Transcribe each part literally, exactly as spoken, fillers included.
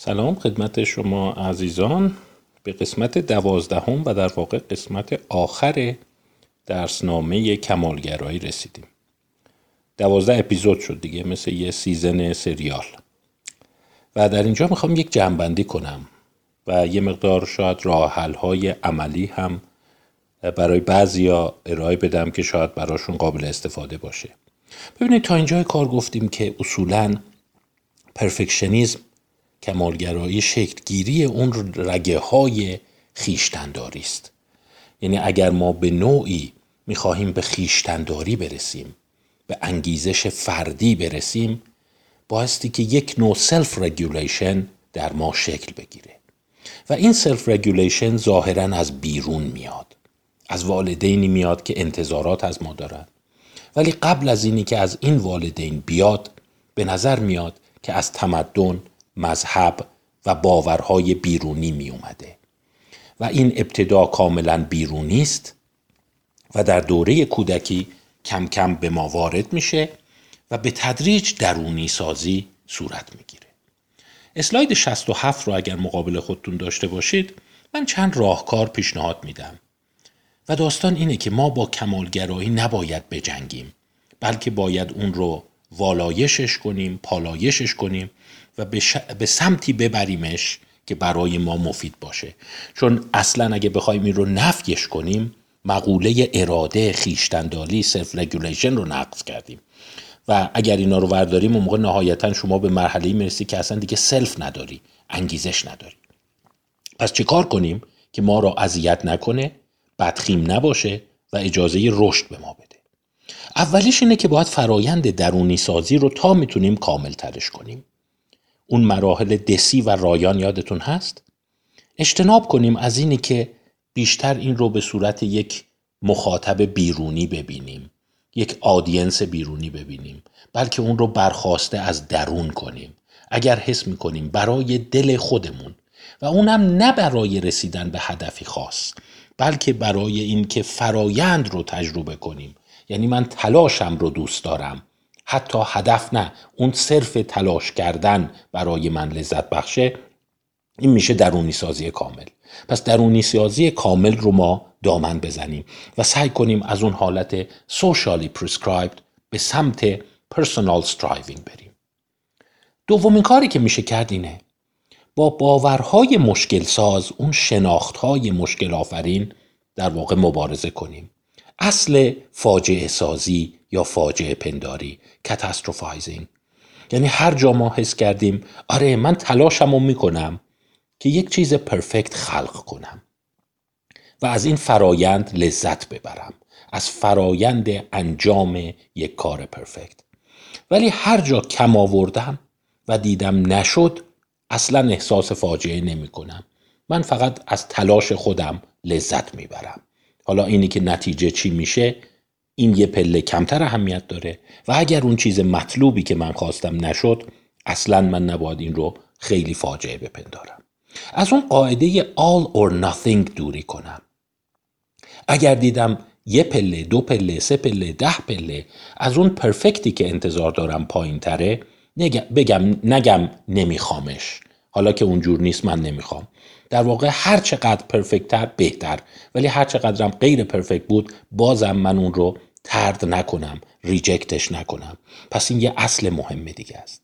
سلام خدمت شما عزیزان، به قسمت دوازدهم و در واقع قسمت آخر درسنامه کمال گرایی رسیدیم. دوازده اپیزود شد دیگه، مثل یه سیزن سریال. و در اینجا میخوام یک جمع‌بندی کنم و یه مقدار شاید راه حل‌های عملی هم برای بعضیا ارائه بدم که شاید براشون قابل استفاده باشه. ببینید، تا اینجای کار گفتیم که اصولاً پرفکشنیسم، کمالگرایی، شکلگیری اون رگه های خیشتنداری است. یعنی اگر ما به نوعی میخواهیم به خیشتنداری برسیم، به انگیزش فردی برسیم، بایستی که یک نوع سلف رگولیشن در ما شکل بگیره و این سلف رگولیشن ظاهرا از بیرون میاد، از والدینی میاد که انتظارات از ما دارن، ولی قبل از اینی که از این والدین بیاد به نظر میاد که از تمدن، مذهب و باورهای بیرونی می اومده و این ابتدا کاملا بیرونی است و در دوره کودکی کم کم به ما وارد میشه و به تدریج درونی سازی صورت میگیره. اسلاید شصت و هفت رو اگر مقابل خودتون داشته باشید، من چند راهکار پیشنهاد میدم و داستان اینه که ما با کمالگرایی نباید بجنگیم، بلکه باید اون رو والایشش کنیم، پالایشش کنیم و به, ش... به سمتی ببریمش که برای ما مفید باشه. چون اصلا اگه بخوایم این رو نفیش کنیم، مقوله اراده، خیشتنداری، سلف رگولیشن رو نقض کردیم و اگر اینا رو ورداریم اون موقع نهایتا شما به مرحله‌ای میرسی که اصلا دیگه سلف نداری، انگیزش نداری. پس چه کار کنیم که ما را اذیت نکنه، بدخیم نباشه و اجازه رشد به ما بده؟ اولیش اینه که باید فرایند درونی سازی رو تا میتونیم کامل ترش کنیم. اون مراحل دسی و رایان یادتون هست؟ اجتناب کنیم از اینی که بیشتر این رو به صورت یک مخاطب بیرونی ببینیم، یک آدینس بیرونی ببینیم، بلکه اون رو برخواسته از درون کنیم. اگر حس میکنیم برای دل خودمون و اونم نه برای رسیدن به هدفی خاص، بلکه برای این که فرایند رو تجربه کنیم، یعنی من تلاشم رو دوست دارم، حتی هدف نه، اون صرف تلاش کردن برای من لذت بخشه، این میشه درونی سازی کامل. پس درونی سازی کامل رو ما دامن بزنیم و سعی کنیم از اون حالت socially prescribed به سمت personal striving بریم. دومین کاری که میشه کرد اینه با باورهای مشکل ساز، اون شناختهای مشکل آفرین در واقع مبارزه کنیم. اصل فاجعه سازی یا فاجعه پنداری، کاتاستروفایزینگ، یعنی هر جا ما حس کردیم آره من تلاشمو میکنم که یک چیز پرفکت خلق کنم و از این فرایند لذت ببرم، از فرایند انجام یک کار پرفکت، ولی هر جا کم آوردم و دیدم نشد، اصلا احساس فاجعه نمی کنم. من فقط از تلاش خودم لذت میبرم. حالا اینی که نتیجه چی میشه این یه پله کمتر اهمیت داره و اگر اون چیز مطلوبی که من خواستم نشد، اصلا من نباید این رو خیلی فاجعه بپندارم. از اون قاعده all or nothing دوری کنم. اگر دیدم یه پله، دو پله، سه پله، ده پله از اون پرفکتی که انتظار دارم پایین تره، بگم نگم نمیخوامش، حالا که اونجور نیست من نمیخوام. در واقع هر چقدر پرفکت‌تر بهتر، ولی هر چقدرم غیر پرفکت بود بازم من اون رو ترد نکنم، ریجکتش نکنم. پس این یه اصل مهم دیگه است.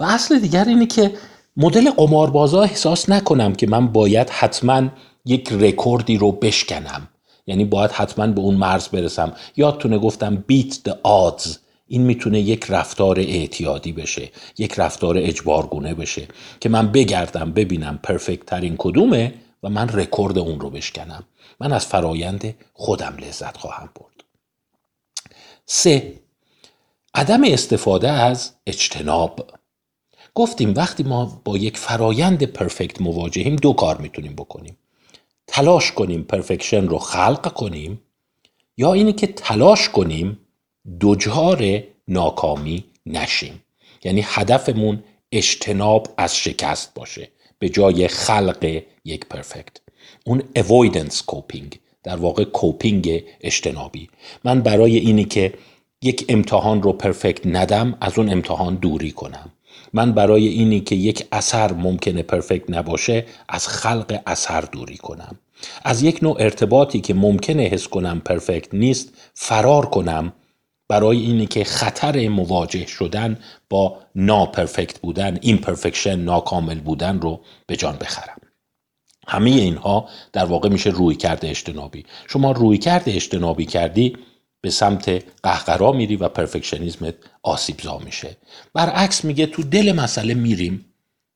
و اصل دیگر اینه که مدل قماربازا احساس نکنم که من باید حتما یک رکوردی رو بشکنم، یعنی باید حتما به اون مرز برسم. یادتونه گفتم beat the odds. این میتونه یک رفتار اعتیادی بشه، یک رفتار اجبارگونه بشه که من بگردم ببینم پرفکت ترین کدومه و من رکورد اون رو بشکنم. من از فرایند خودم لذت خواهم برد. سه، عدم استفاده از اجتناب. گفتیم وقتی ما با یک فرایند پرفکت مواجهیم دو کار میتونیم بکنیم: تلاش کنیم پرفکشن رو خلق کنیم، یا اینی که تلاش کنیم دوچار ناکامی نشیم. یعنی هدفمون اجتناب از شکست باشه به جای خلق یک پرفکت. اون avoidance coping، در واقع کوپینگ اجتنابی. من برای اینی که یک امتحان رو پرفکت ندم از اون امتحان دوری کنم، من برای اینی که یک اثر ممکنه پرفکت نباشه از خلق اثر دوری کنم، از یک نوع ارتباطی که ممکنه حس کنم پرفکت نیست فرار کنم برای اینی که خطر مواجه شدن با ناپرفکت بودن، ایمپرفکشن، ناکامل بودن رو به جان بخرم. همه اینها در واقع میشه رویکرد اجتنابی. شما رویکرد اجتنابی کردی، به سمت قهقرا میری و پرفکشنیزمت آسیبزا میشه. برعکس میگه تو دل مسئله میریم،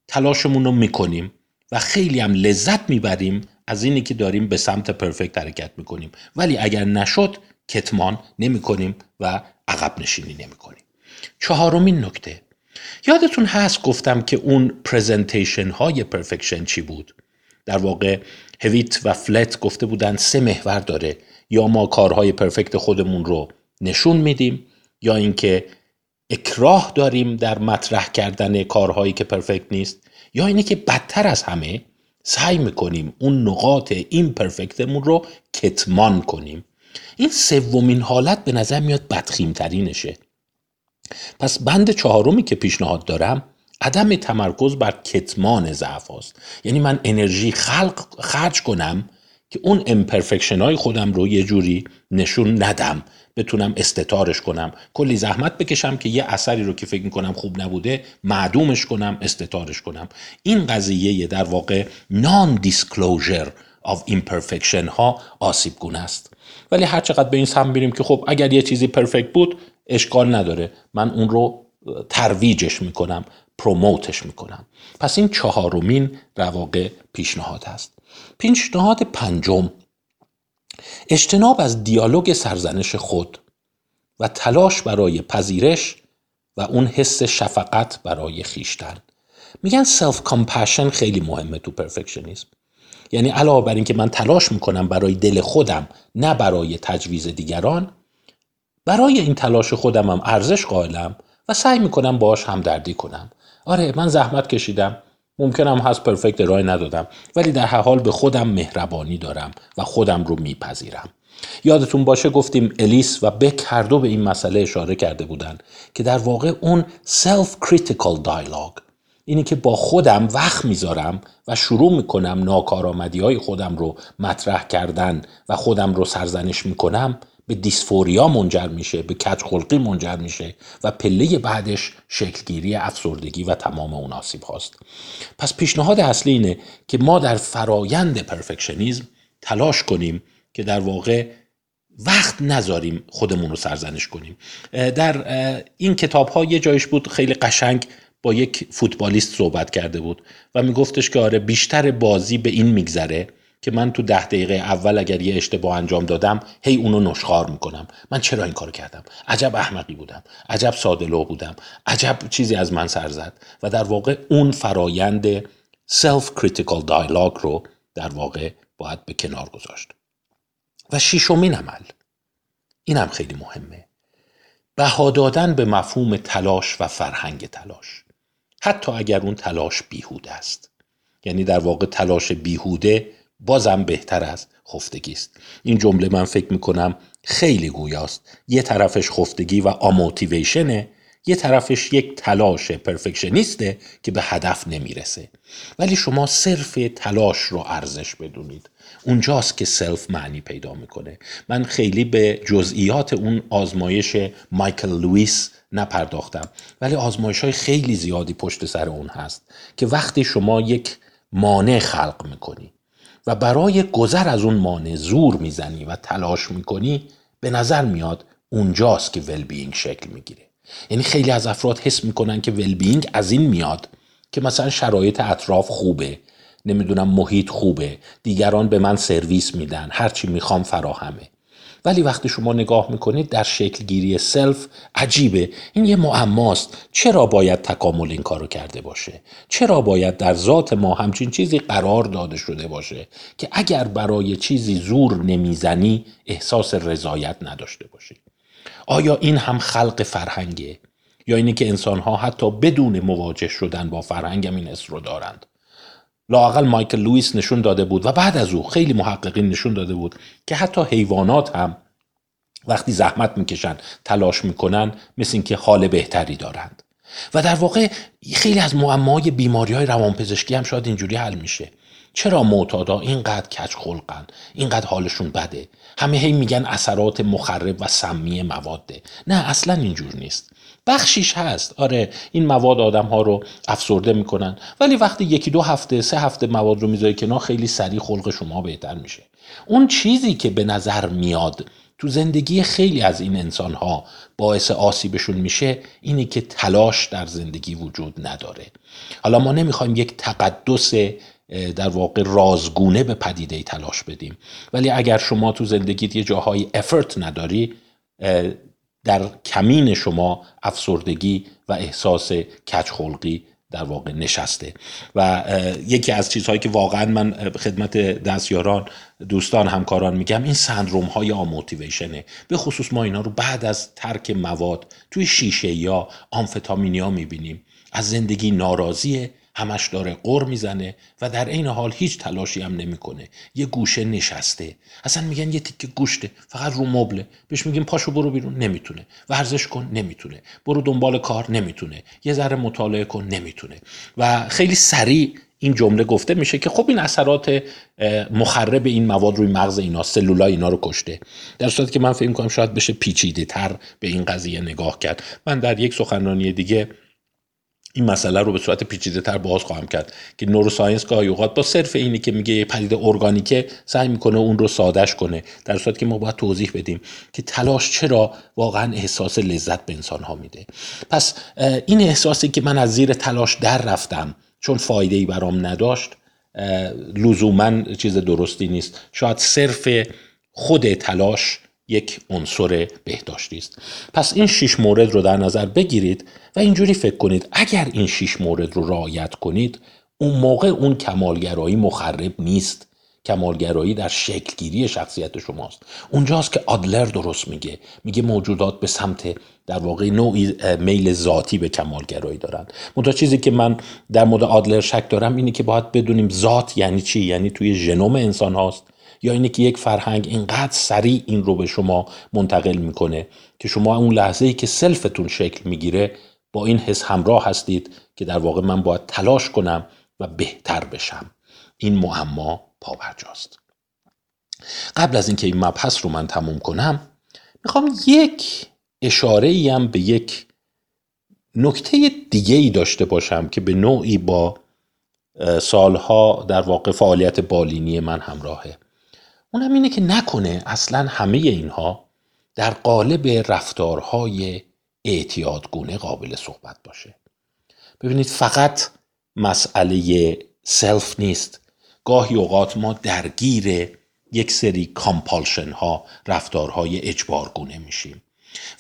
تلاشمون رو میکنیم و خیلی هم لذت میبریم از اینی که داریم به سمت پرفکت حرکت میکنیم، ولی اگر نشد کتمان نمیکنیم و عقب نشینی نمیکنیم. چهارمین نکته، یادتون هست گفتم که اون پرزنتیشن های پرفکشن چی بود؟ در واقع هویت و فلت گفته بودن سه محور داره، یا ما کارهای پرفکت خودمون رو نشون میدیم، یا اینکه اکراه داریم در مطرح کردن کارهایی که پرفکت نیست، یا اینه که بدتر از همه سعی میکنیم اون نقاط این پرفکتمون رو کتمان کنیم. این سومین حالت به نظر میاد بدخیم ترینشه. پس بند چهارمی که پیشنهاد دارم عدم تمرکز بر کتمان ضعف هاست. یعنی من انرژی خلق خرج کنم که اون امپرفکشن های خودم رو یه جوری نشون ندم، بتونم استتارش کنم، کلی زحمت بکشم که یه اثری رو که فکر میکنم خوب نبوده معدومش کنم، استتارش کنم. این قضیه در واقع نان دیسکلوزر of imperfection ها آسیب گونه است. ولی هر چقدر به این سم بریم که خب اگر یه چیزی پرفکت بود اشکال نداره، من اون رو ترویجش میکنم، پروموتش میکنم. پس این چهارمین در واقع پیشنهاد است. پیشنهاد پنجم، اجتناب از دیالوگ سرزنش خود و تلاش برای پذیرش و اون حس شفقت برای خیشتن. میگن سلف کامپشن خیلی مهمه تو پرفکشنیسم. یعنی علاوه بر این که من تلاش میکنم برای دل خودم نه برای تجویز دیگران، برای این تلاش خودم هم ارزش قائلم و سعی میکنم باش همدردی کنم. آره من زحمت کشیدم، ممکنم هست پرفکت رای ندادم، ولی در هر حال به خودم مهربانی دارم و خودم رو میپذیرم. یادتون باشه گفتیم الیس و بک هر دو به این مسئله اشاره کرده بودن که در واقع اون سلف کریتیکال دایالوگ، اینی که با خودم وقت میذارم و شروع میکنم ناکارآمدی های خودم رو مطرح کردن و خودم رو سرزنش میکنم، به دیسفوریا منجر میشه، به کجخلقی منجر میشه و پله بعدش شکلگیری افسردگی و تمام اون آسیب هاست. پس پیشنهاد اصلی اینه که ما در فرایند پرفکشنیزم تلاش کنیم که در واقع وقت نذاریم خودمون رو سرزنش کنیم. در این کتاب ها یه جایش بود خیلی قشنگ با یک فوتبالیست صحبت کرده بود و میگفتش که آره بیشتر بازی به این میگذره که من تو ده دقیقه اول اگر یه اشتباه انجام دادم هی اونو نشخوار میکنم، من چرا این کارو کردم، عجب احمقی بودم، عجب ساده‌لوح بودم، عجب چیزی از من سر زد، و در واقع اون فرایند سلف کریتیکال دایالوگ رو در واقع باید به کنار گذاشت. و ششمین عمل، اینم خیلی مهمه، بها دادن به مفهوم تلاش و فرهنگ تلاش، حتی اگر اون تلاش بیهوده است. یعنی در واقع تلاش بیهوده بازم بهتر از خفتگی است. این جمله من فکر میکنم خیلی گویاست. یه طرفش خفتگی و آموتیویشنه، یه طرفش یک تلاش پرفکشنیسته که به هدف نمیرسه. ولی شما صرف تلاش رو ارزش بدونید، اونجاست که سلف معنی پیدا میکنه. من خیلی به جزئیات اون آزمایش مایکل لوئیس نپرداختم، ولی آزمایش های خیلی زیادی پشت سر اون هست که وقتی شما یک مانع خلق میکنی و برای گذر از اون مانع زور میزنی و تلاش میکنی، به نظر میاد اونجاست که ویل بینگ شکل میگیره. یعنی خیلی از افراد حس میکنن که ویل بینگ از این میاد که مثلا شرایط اطراف خوبه، نمیدونم محیط خوبه، دیگران به من سرویس میدن، هرچی میخوام فراهمه. ولی وقتی شما نگاه میکنید در شکل گیری سلف عجیبه، این یه معماست. چرا باید تکامل این کارو کرده باشه؟ چرا باید در ذات ما همچین چیزی قرار داده شده باشه که اگر برای چیزی زور نمیزنی احساس رضایت نداشته باشی؟ آیا این هم خلق فرهنگه، یا اینه که انسانها حتی بدون مواجه شدن با فرهنگ این حس رو دارند؟ لااقل مایکل لوئیس نشون داده بود و بعد از او خیلی محققین نشون داده بود که حتی حیوانات هم وقتی زحمت میکشن، تلاش میکنن، مثل این که حال بهتری دارند. و در واقع خیلی از معماهای بیماری‌های روانپزشکی هم شاید اینجوری حل میشه. چرا معتادا اینقدر کجخلقن، اینقدر حالشون بده؟ همه هی میگن اثرات مخرب و سمی مواده. نه، اصلا اینجور نیست. بخشیش هست، آره، این مواد آدم‌ها رو افسرده میکنن، ولی وقتی یکی دو هفته سه هفته مواد رو میذاری کنار، خیلی سریع خلق شما بهتر میشه. اون چیزی که به نظر میاد تو زندگی خیلی از این انسان‌ها باعث آسیبشون میشه اینی که تلاش در زندگی وجود نداره. حالا ما نمیخوایم یک تقدس در واقع رازگونه به پدیده تلاش بدیم، ولی اگر شما تو زندگیت یه جاهای افرت نداری، در کمین شما افسردگی و احساس کجخلقی در واقع نشسته. و یکی از چیزهایی که واقعا من خدمت دستیاران، دوستان، همکاران میگم این سندروم های آموتیویشنه. به خصوص ما اینا رو بعد از ترک مواد توی شیشه یا آمفتامینی ها میبینیم. از زندگی ناراضیه، همش داره قر میزنه و در این حال هیچ تلاشی هم نمیکنه. یه گوشه نشسته، اصلا میگن یه تیکه گوشته، فقط رو مبله. بهش میگیم پاشو برو بیرون، نمیتونه. ورزش کن، نمیتونه. برو دنبال کار، نمیتونه. یه ذره مطالعه کن، نمیتونه. و خیلی سریع این جمله گفته میشه که خب این اثرات مخرب این مواد روی مغز اینا، سلولا اینا رو کشته. در صورتی که من فکر میکنم شاید بشه پیچیده تر به این قضیه نگاه کرد. من در یک سخنرانی دیگه این مسئله رو به صورت پیچیده تر باز خواهم کرد که نوروساینس گاهی اوقات با صرف اینی که میگه پدیده ارگانیکه سعی میکنه اون رو سادهش کنه، در صورتی که ما باید توضیح بدیم که تلاش چرا واقعا احساس لذت به انسانها میده. پس این احساسی که من از زیر تلاش در رفتم چون فایده‌ای برام نداشت لزوماً چیز درستی نیست. شاید صرف خود تلاش یک عنصر بهداشتی است. پس این شش مورد رو در نظر بگیرید و اینجوری فکر کنید اگر این شش مورد رو رعایت کنید، اون موقع اون کمالگرایی مخرب نیست. کمالگرایی در شکلگیری شخصیت شماست. اونجاست که آدلر درست میگه، میگه موجودات به سمت در واقع نوعی میل ذاتی به کمالگرایی دارن. منتها چیزی که من در مورد آدلر شک دارم اینه که باید بدونیم ذات یعنی چی، یعنی توی ژنوم انسان هاست، یا اینه که یک فرهنگ اینقدر سریع این رو به شما منتقل میکنه که شما اون لحظه‌ای که سلفتون شکل میگیره با این حس همراه هستید که در واقع من باید تلاش کنم و بهتر بشم. این معما پابرجاست. قبل از اینکه این مبحث رو من تموم کنم، میخوام یک اشاره‌ای هم به یک نکته دیگه‌ای داشته باشم که به نوعی با سالها در واقع فعالیت بالینی من همراهه. اونم اینه که نکنه اصلا همه اینها در قالب رفتارهای اعتیادگونه قابل صحبت باشه. ببینید، فقط مسئله سلف نیست. گاهی اوقات ما درگیر یک سری کامپالشن ها، رفتارهای اجبارگونه میشیم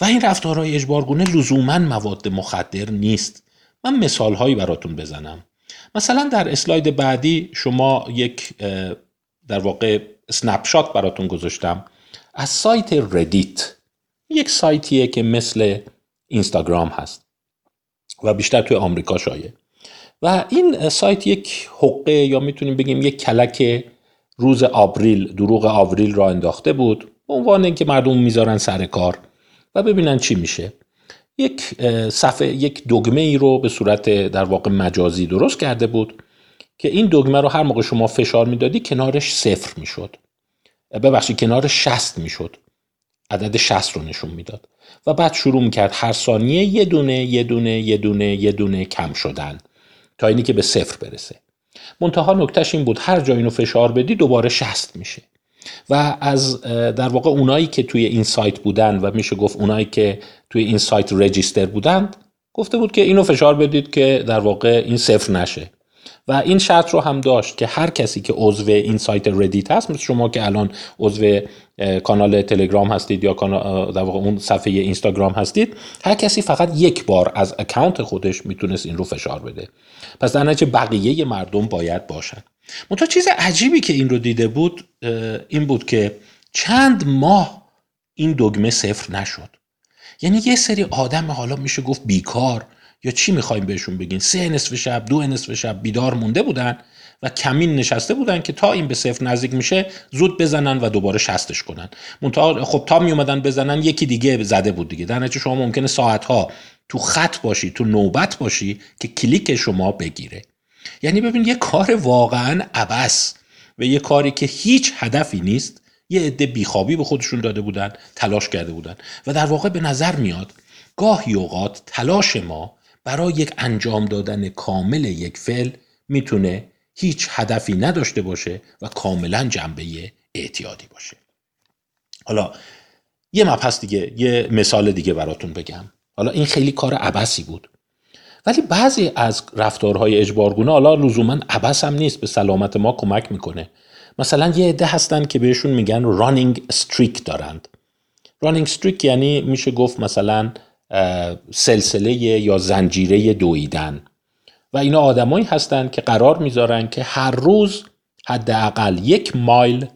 و این رفتارهای اجبارگونه لزوماً مواد مخدر نیست. من مثالهایی براتون بزنم. مثلا در اسلاید بعدی شما یک در واقع اسنپشات براتون گذاشتم از سایت ردیت. یک سایتیه که مثل اینستاگرام هست و بیشتر توی آمریکا شایع. و این سایت یک حقه، یا میتونیم بگیم یک کلک روز آوریل، دروغ آوریل را انداخته بود به عنوان اینکه مردم میذارن سر کار و ببینن چی میشه. یک صفحه، یک دگمه ای رو به صورت در واقع مجازی درست کرده بود که این دگمه رو هر موقع شما فشار میدادی کنارش صفر میشد. ببخشید، کنارش شصت میشد. عدد شصت رو نشون میداد و بعد شروع میکرد هر ثانیه یه دونه یه دونه یه دونه یه دونه کم شدن تا اینی که به صفر برسه. منتها نکتهش این بود هر جا اینو فشار بدی دوباره شصت میشه. و از در واقع اونایی که توی این سایت بودن و میشه گفت اونایی که توی این سایت رجیستر بودند، گفته بود که اینو فشار بدید که در واقع این صفر نشه. و این شرط رو هم داشت که هر کسی که عضو این سایت ردیت هست، مثل شما که الان عضو کانال تلگرام هستید یا در واقع اون صفحه اینستاگرام هستید، هر کسی فقط یک بار از اکانت خودش میتونست این رو فشار بده. پس در نتیجه بقیه مردم باید باشن. منتها چیز عجیبی که این رو دیده بود این بود که چند ماه این دگمه صفر نشد. یعنی یه سری آدم حالا میشه گفت بیکار یا چی میخوایم بهشون بگین، سه نصف شب، دو نصف شب بیدار مونده بودن و کمین نشسته بودن که تا این به صفر نزدیک میشه زود بزنن و دوباره شستش کنن. منتها خب تا می اومدن بزنن یکی دیگه زده بود دیگه. در نتیجه شما ممکنه ساعت‌ها تو خط باشی، تو نوبت باشی که کلیک شما بگیره. یعنی ببین یه کار واقعاً عبث و یه کاری که هیچ هدفی نیست، یه عده بیخوابی به خودشون داده بودن، تلاش کرده بودن و در واقع به نظر میاد گاهی اوقات تلاش ما برای یک انجام دادن کامل یک فعل میتونه هیچ هدفی نداشته باشه و کاملا جنبه اعتیادی باشه. حالا یه مبحث دیگه، یه مثال دیگه براتون بگم. حالا این خیلی کار عبثی بود، ولی بعضی از رفتارهای اجبارگونه حالا لزوما عبث هم نیست، به سلامت ما کمک میکنه. مثلا یه عده هستن که بهشون میگن رانینگ استریک دارند. رانینگ استریک یعنی میشه گفت مثلا سلسله یا زنجیره دویدن، و اینا آدمایی هستن که قرار میذارن که هر روز حداقل یک مایل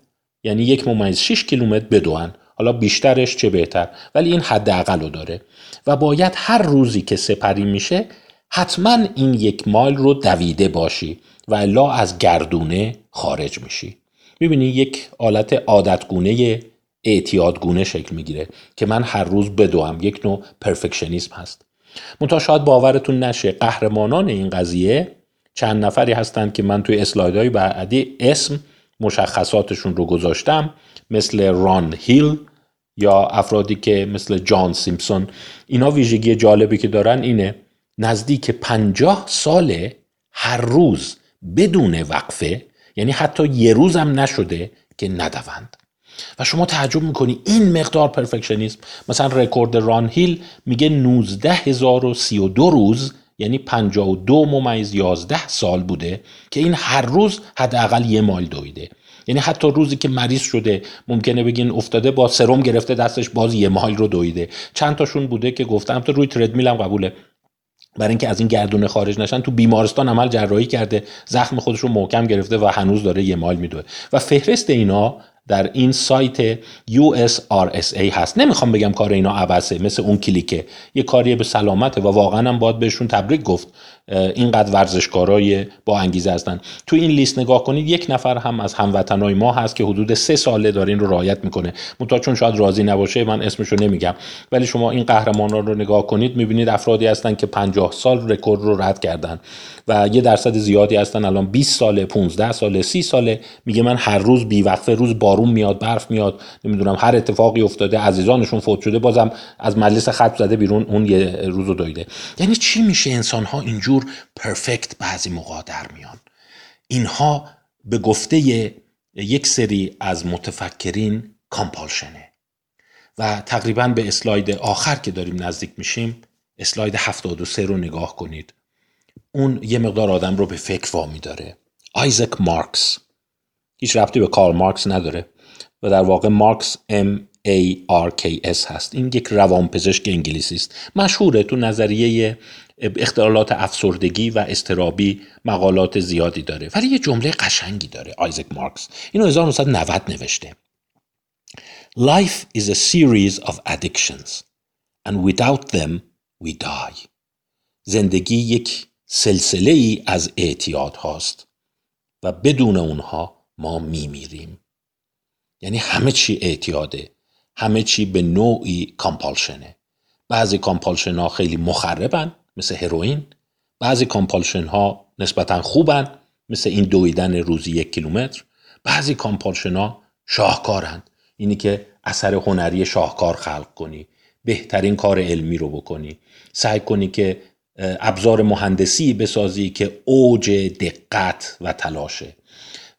یعنی یک ممیز شیش کیلومتر بدوئن. حالا بیشترش چه بهتر، ولی این حداقل رو داره و باید هر روزی که سپری میشه حتما این یک مایل رو دویده باشی و الا از گردونه خارج میشی. میبینی یک حالت عادتگونه اعتیادگونه شکل میگیره که من هر روز بدوم، یک نوع پرفکشنیسم هست. منتها شاید باورتون نشه قهرمانان این قضیه چند نفری هستن که من توی اسلایدهای بعدی اسم مشخصاتشون رو گذاشتم، مثل ران هیل یا افرادی که مثل جان سیمپسون. اینا ویژگی جالبی که دارن اینه نزدیک پنجاه ساله هر روز بدون وقفه، یعنی حتی یه روز هم نشده که ندوند. و شما تعجب میکنی این مقدار پرفکشنیسم. مثلا رکورد ران هیل میگه نوزده هزار و سی و دو روز، یعنی پنجاه و دو ممیز یازده سال بوده که این هر روز حداقل یه مایل دویده. یعنی حتی روزی که مریض شده ممکنه بگین افتاده با سرم گرفته دستش باز یه مایل رو دویده. چند تاشون بوده که گفتم تو روی تردمیل هم قبوله، برای اینکه از این گردونه خارج نشن تو بیمارستان عمل جراحی کرده، زخم خودش رو محکم گرفته و هنوز داره یه مایل میدوه. و فهرست اینا در این سایت یو اس آر اس ای هست. نمیخوام بگم کار اینا عبثه، مثل اون کلیکه، یه کاری به سلامته و واقعا هم باید بهشون تبریک گفت، اینقدر ورزشکارای با انگیزه هستن. تو این لیست نگاه کنید یک نفر هم از هموطنای ما هست که حدود سه ساله داره این رو رعایت میکنه. منتها چون شاید راضی نباشه من اسمشو نمیگم، ولی شما این قهرمانا رو نگاه کنید میبینید افرادی هستن که پنجاه سال رکورد رو رد کردن و یه درصد زیادی هستن الان بیست ساله، پانزده ساله، سی ساله میگه من هر روز بی وقفه، روز بارون میاد، برف میاد، نمیدونم هر اتفاقی افتاده، عزیزانشون فوت شده، بازم از مجلس ختم زده بیرون، اون یه روزو دویده. یعنی چی میشه انسان ها اینجور پرفکت بعضی موقع در میان؟ اینها به گفته یک سری از متفکرین کامپالشنه. و تقریبا به اسلاید آخر که داریم نزدیک میشیم، اسلاید هفتاد و سه رو نگاه کنید. اون یه مقدار آدم رو به فکر وامی داره. آیزک مارکس، هیچ ربطی به کارل مارکس نداره و در واقع مارکس ام ای آر کی اس هست. این یک روانپزشک انگلیسی است، مشهوره، تو نظریه اختلالات افسردگی و اضطرابی مقالات زیادی داره. ولی یه جمله قشنگی داره آیزک مارکس، اینو هزار و نهصد و نود نوشته: Life is a series of addictions and without them we die. زندگی یک سلسله‌ای از اعتیاد هاست و بدون اونها ما میمیریم. یعنی همه چی اعتیاده، همه چی به نوعی کامپالشنه. بعضی کامپالشن ها خیلی مخربن مثل هروئین، بعضی کامپالشن ها نسبتا خوبن مثل این دویدن روزی یک کیلومتر، بعضی کامپالشن ها شاهکارند، اینی که اثر هنری شاهکار خلق کنی، بهترین کار علمی رو بکنی، سعی کنی که ابزار مهندسی بسازی که اوج دقت و تلاشه.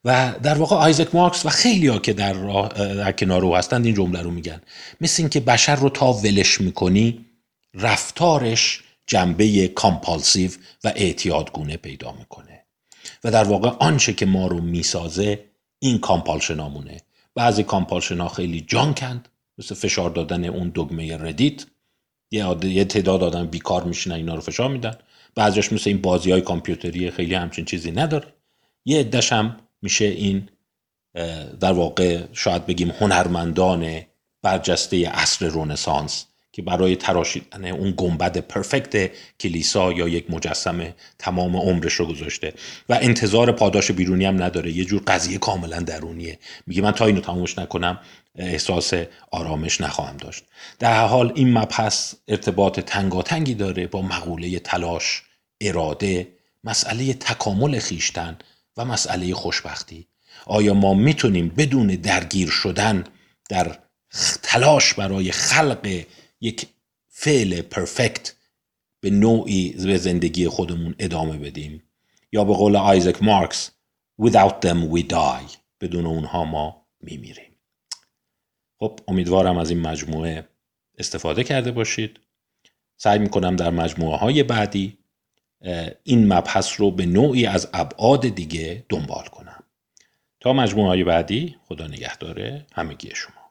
و در واقع آیزک مارکس و خیلی ها که در, راه در کنار رو هستند این جمله رو میگن، مثل این که بشر رو تا ولش میکنی رفتارش جنبه کامپالسیو و اعتیادگونه پیدا میکنه و در واقع آنچه که ما رو میسازه این کامپالشنامونه. بعضی کامپالشنا خیلی جانکند، مثل فشار دادن اون دگمه ردیت، یه تعداد آدم بیکار میشینن اینا رو فشار میدن. بعضیش مثل این بازی های کامپیوتری خیلی همچین چیزی نداره. یه عده‌ش هم میشه این در واقع شاید بگیم هنرمندان برجسته عصر رنسانس که برای تراشیدن اون گنبد پرفکت کلیسا یا یک مجسمه تمام عمرش رو گذاشته و انتظار پاداش بیرونی هم نداره. یه جور قضیه کاملا درونیه، میگه من تا اینو تمامش نکنم احساس آرامش نخواهم داشت. در حال این مبحث ارتباط تنگاتنگی داره با مقوله تلاش، اراده، مسئله تکامل خیشتن و مسئله خوشبختی. آیا ما میتونیم بدون درگیر شدن در تلاش برای خلق یک فعل پرفکت به نوعی به زندگی خودمون ادامه بدیم؟ یا به قول آیزک مارکس without them we die، بدون اونها ما میمیریم. خب امیدوارم از این مجموعه استفاده کرده باشید. سعی میکنم در مجموعه های بعدی این مبحث رو به نوعی از ابعاد دیگه دنبال کنم. تا مجموعه های بعدی، خدا نگهداره همگی شما.